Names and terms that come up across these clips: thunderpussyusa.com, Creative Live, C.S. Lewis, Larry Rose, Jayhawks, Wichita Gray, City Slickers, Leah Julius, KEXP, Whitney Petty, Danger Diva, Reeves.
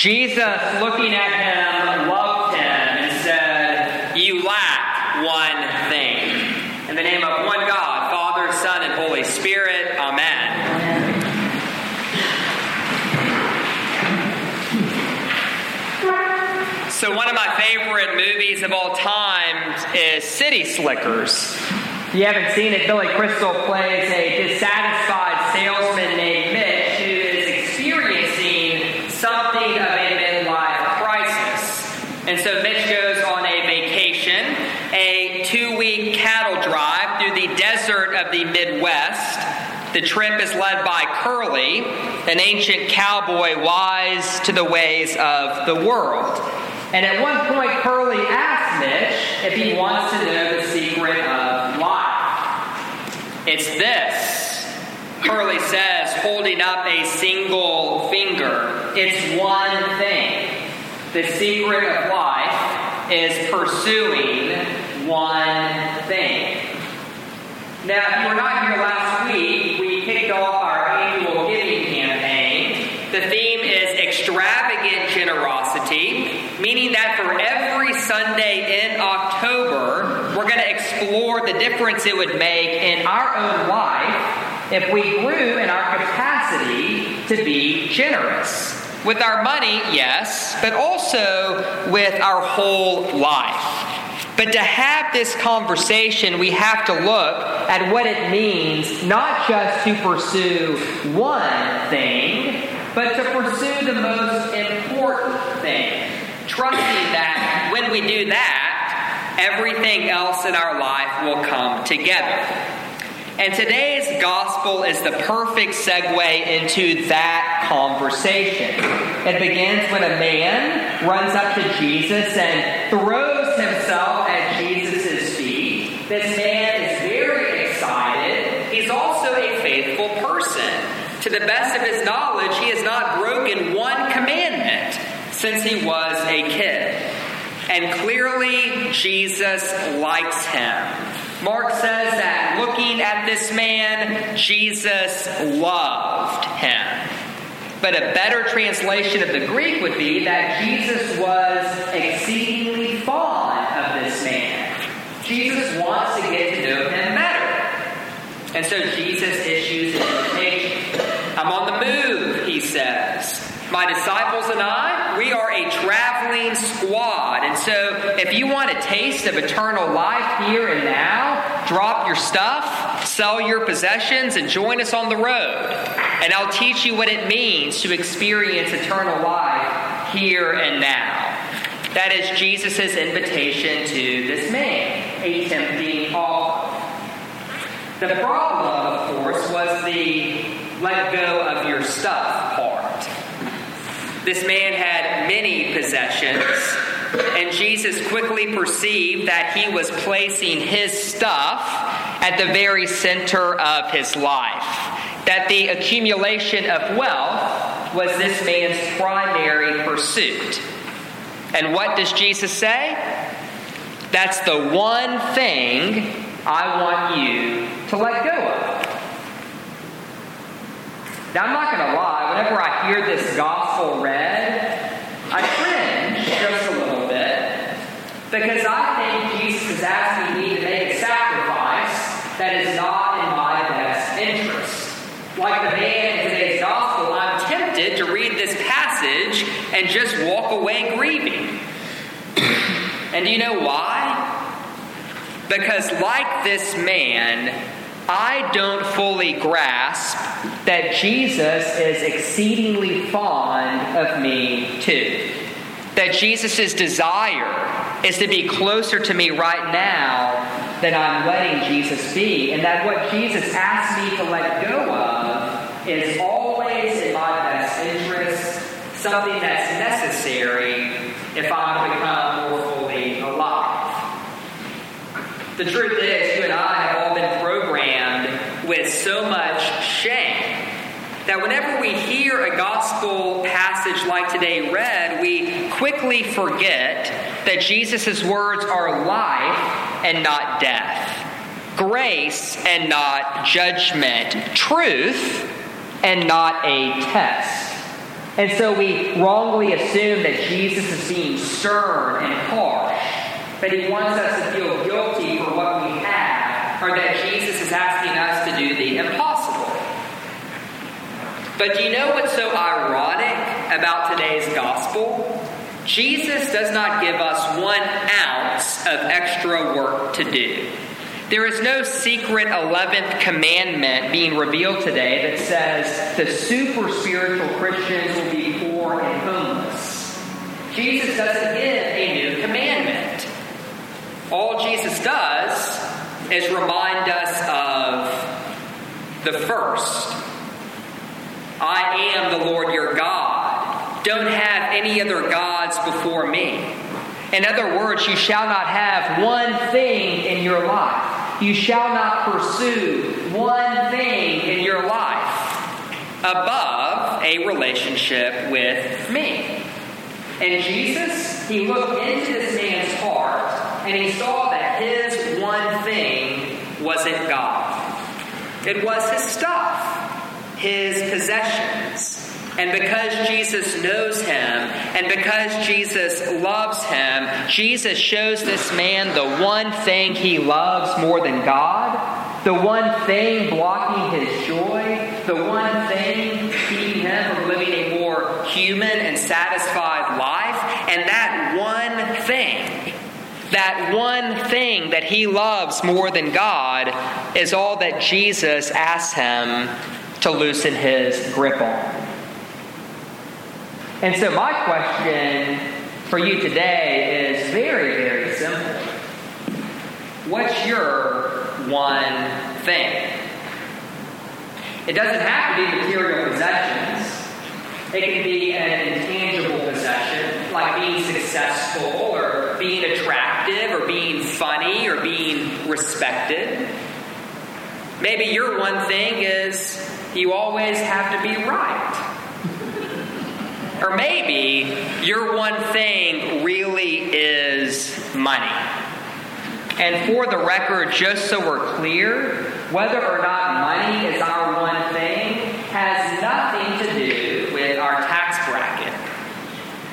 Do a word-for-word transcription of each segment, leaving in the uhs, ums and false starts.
Jesus, looking at him, loved him and said, "You lack one thing." In the name of one God, Father, Son, and Holy Spirit, amen. Amen. So one of my favorite movies of all time is City Slickers. If you haven't seen it, Billy Crystal plays a dissatisfied salesman named Mitch who is experiencing something of a midlife crisis. And so Mitch goes on a vacation, a two-week cattle drive through the desert of the Midwest. The trip is led by Curly, an ancient cowboy wise to the ways of the world. And at one point, Curly asks Mitch if he wants to know the secret of life. It's this, Curly says, holding up a single finger. It's one thing. The secret of life is pursuing one thing. Now, if you were not here last week, we kicked off our annual giving campaign. The theme is extravagant generosity, meaning that for every Sunday in October, we're going to explore the difference it would make in our own life if we grew in our capacity to be generous. With our money, yes, but also with our whole life. But to have this conversation, we have to look at what it means not just to pursue one thing, but to pursue the most important thing. Trusting that when we do that, everything else in our life will come together. And today's gospel is the perfect segue into that conversation. It begins when a man runs up to Jesus and throws himself at Jesus' feet. This man is very excited. He's also a faithful person. To the best of his knowledge, he has not broken one commandment since he was a kid. And clearly, Jesus likes him. Mark says that looking at this man, Jesus loved him. But a better translation of the Greek would be that Jesus was exceedingly fond of this man. Jesus wants to get to know him better. And so Jesus issues an invitation. "I'm on the move," he says. "My disciples and I, we are a traveling squad. And so if you want a taste of eternal life here and now, drop your stuff, sell your possessions, and join us on the road. And I'll teach you what it means to experience eternal life here and now." That is Jesus' invitation to this man, a tempting offer. The problem, of course, was the let go of your stuff part. This man had many possessions, and Jesus quickly perceived that he was placing his stuff at the very center of his life, that the accumulation of wealth was this man's primary pursuit. And what does Jesus say? That's the one thing I want you to let go of. Now, I'm not going to lie, whenever I hear this gospel read, I cringe just a little bit because I think Jesus is asking me to make a sacrifice that is not in my best interest. Like the man in today's gospel, I'm tempted to read this passage and just walk away grieving. And do you know why? Because like this man, I don't fully grasp that Jesus is exceedingly fond of me too. That Jesus' desire is to be closer to me right now than I'm letting Jesus be. And that what Jesus asked me to let go of is always in my best interest, something that's necessary if I'm to become more fully alive. The truth is, you and I have all been programmed with so much shame that whenever we hear a gospel passage like today read, we quickly forget that Jesus' words are life and not death, grace and not judgment, truth and not a test. And so we wrongly assume that Jesus is being stern and harsh, that he wants us to feel guilty for what we have, or that Jesus is asking us to do the impossible. But do you know what's so ironic about today's gospel? Jesus does not give us one ounce of extra work to do. There is no secret eleventh commandment being revealed today that says the super spiritual Christians will be poor and homeless. Jesus doesn't give a new commandment. All Jesus does is remind us of the first. I am the Lord your God. Don't have any other gods before me. In other words, you shall not have one thing in your life. You shall not pursue one thing in your life above a relationship with me. And Jesus, he looked into this man's heart, and he saw that his one thing wasn't God. It was his stuff, his possessions. And because Jesus knows him, and because Jesus loves him, Jesus shows this man the one thing he loves more than God, the one thing blocking his joy, the one thing keeping him from living a more human and satisfied life. And that one thing, that one thing that he loves more than God is all that Jesus asks him to loosen his grip on. And so my question for you today is very, very simple. What's your one thing? It doesn't have to be material possessions. It can be an intangible possession, like being successful or being attractive or being funny or being respected. Maybe your one thing is you always have to be right. Or maybe your one thing really is money. And for the record, just so we're clear, whether or not money is our one thing has nothing to do with our tax bracket.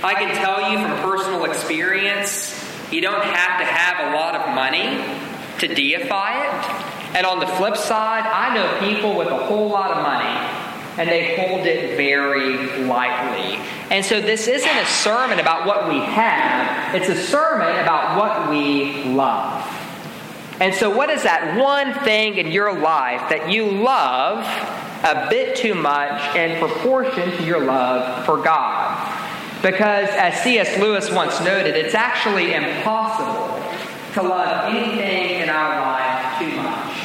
I can tell you from personal experience, you don't have to have a lot of money to deify it. And on the flip side, I know people with a whole lot of money, and they hold it very lightly. And so this isn't a sermon about what we have. It's a sermon about what we love. And so what is that one thing in your life that you love a bit too much in proportion to your love for God? Because as C S Lewis once noted, it's actually impossible to love anything in our life too much.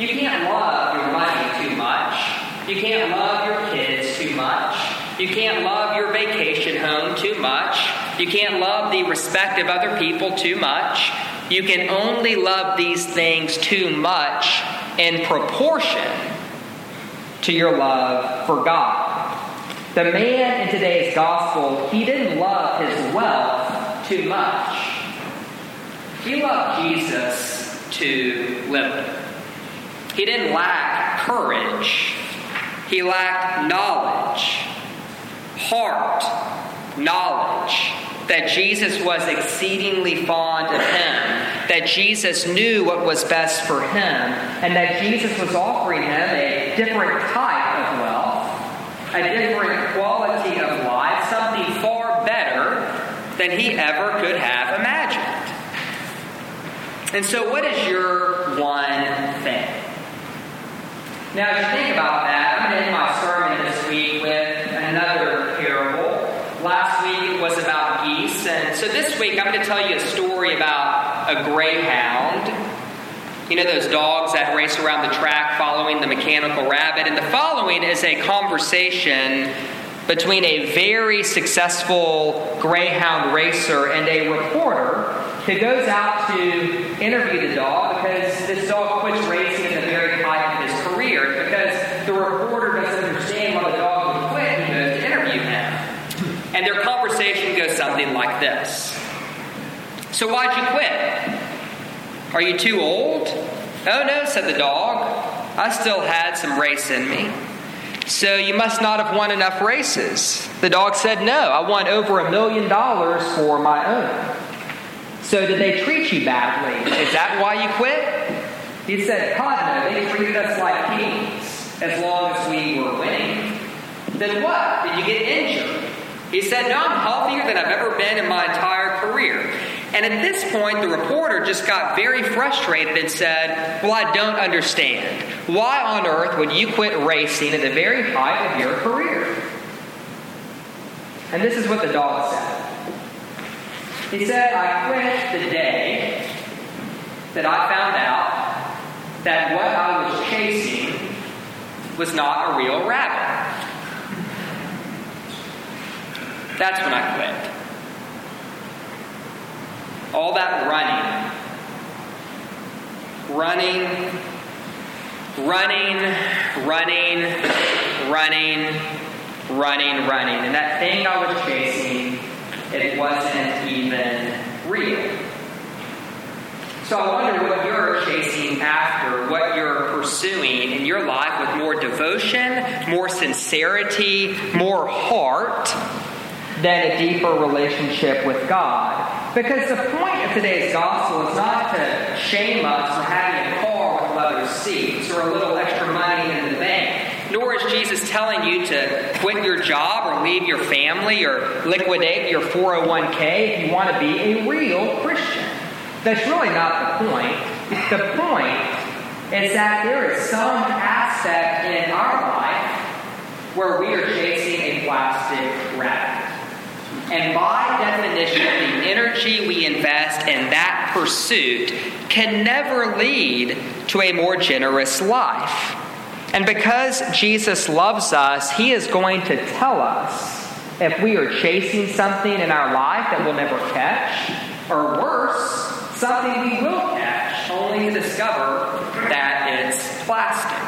You can't love your money too much. You can't love your kids too much. You can't love your vacation home too much. You can't love the respect of other people too much. You can only love these things too much in proportion to your love for God. The man in today's gospel, he didn't love his wealth too much. He loved Jesus too little. He didn't lack courage. He lacked knowledge, heart knowledge, that Jesus was exceedingly fond of him, that Jesus knew what was best for him, and that Jesus was offering him a different type of wealth, a different quality of life, something far better than he ever could have imagined. And so what is your one thing? Now, if you think about that, I'm going to end my sermon this week with another parable. Last week it was about geese, and so this week I'm going to tell you a story about a greyhound. You know those dogs that race around the track following the mechanical rabbit? And the following is a conversation between a very successful greyhound racer and a reporter who goes out to interview the dog because this dog quits racing at the very height of his career. Because the reporter doesn't understand why the dog would quit, he goes to interview him. And their conversation goes something like this. So why'd you quit? Are you too old? Oh no, said the dog. I still had some race in me. So you must not have won enough races. The dog said, no, I won over a million dollars for my own. So did they treat you badly? Is that why you quit? He said, God, no, they treated us like kings as long as we were winning. Then what? Did you get injured? He said, no, I'm healthier than I've ever been in my entire career. And at this point, the reporter just got very frustrated and said, well, I don't understand. Why on earth would you quit racing at the very height of your career? And this is what the dog said. He said, I quit the day that I found out that what I was chasing was not a real rabbit. That's when I quit. All that running, running, running, running, running, running, running. And that thing I was chasing, it wasn't even real. So I wonder what you're chasing after, what you're pursuing in your life with more devotion, more sincerity, more heart than a deeper relationship with God. Because the point of today's gospel is not to shame us for having a car with leather seats or a little extra money in the bank. Nor is Jesus telling you to quit your job or leave your family or liquidate your four oh one k if you want to be a real Christian. That's really not the point. The point is that there is some aspect in our life where we are chasing a plastic rabbit. And by definition, the energy we invest in that pursuit can never lead to a more generous life. And because Jesus loves us, he is going to tell us if we are chasing something in our life that we'll never catch, or worse, something we will catch, only to discover that it's plastic.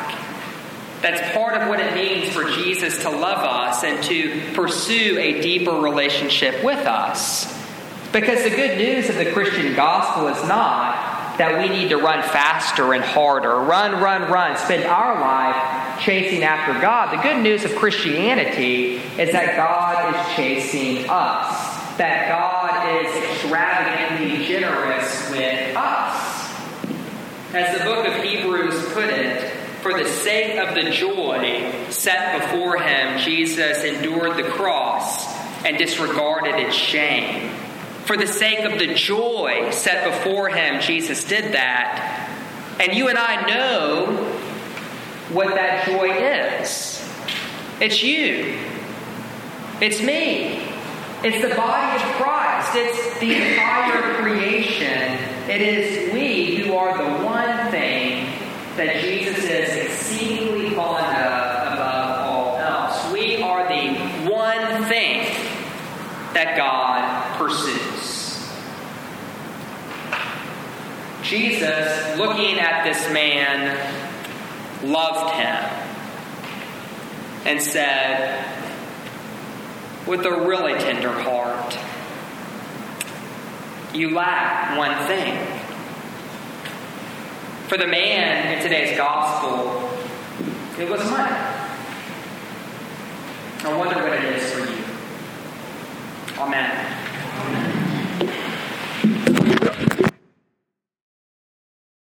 That's part of what it means for Jesus to love us and to pursue a deeper relationship with us. Because the good news of the Christian gospel is not that we need to run faster and harder, run, run, run, spend our life chasing after God. The good news of Christianity is that God is chasing us, that God is extravagantly generous with us. As the book of Hebrews put it, for the sake of the joy set before him, Jesus endured the cross and disregarded its shame. For the sake of the joy set before him, Jesus did that. And you and I know what that joy is. It's you. It's me. It's the body of Christ. It's the entire creation. It is we who are the one thing that Jesus is exceedingly fond of above all else. We are the one thing that God pursues. Jesus, looking at this man, loved him and said, with a really tender heart, you lack one thing. For the man in today's gospel, it was money. I wonder what it is for you. Amen.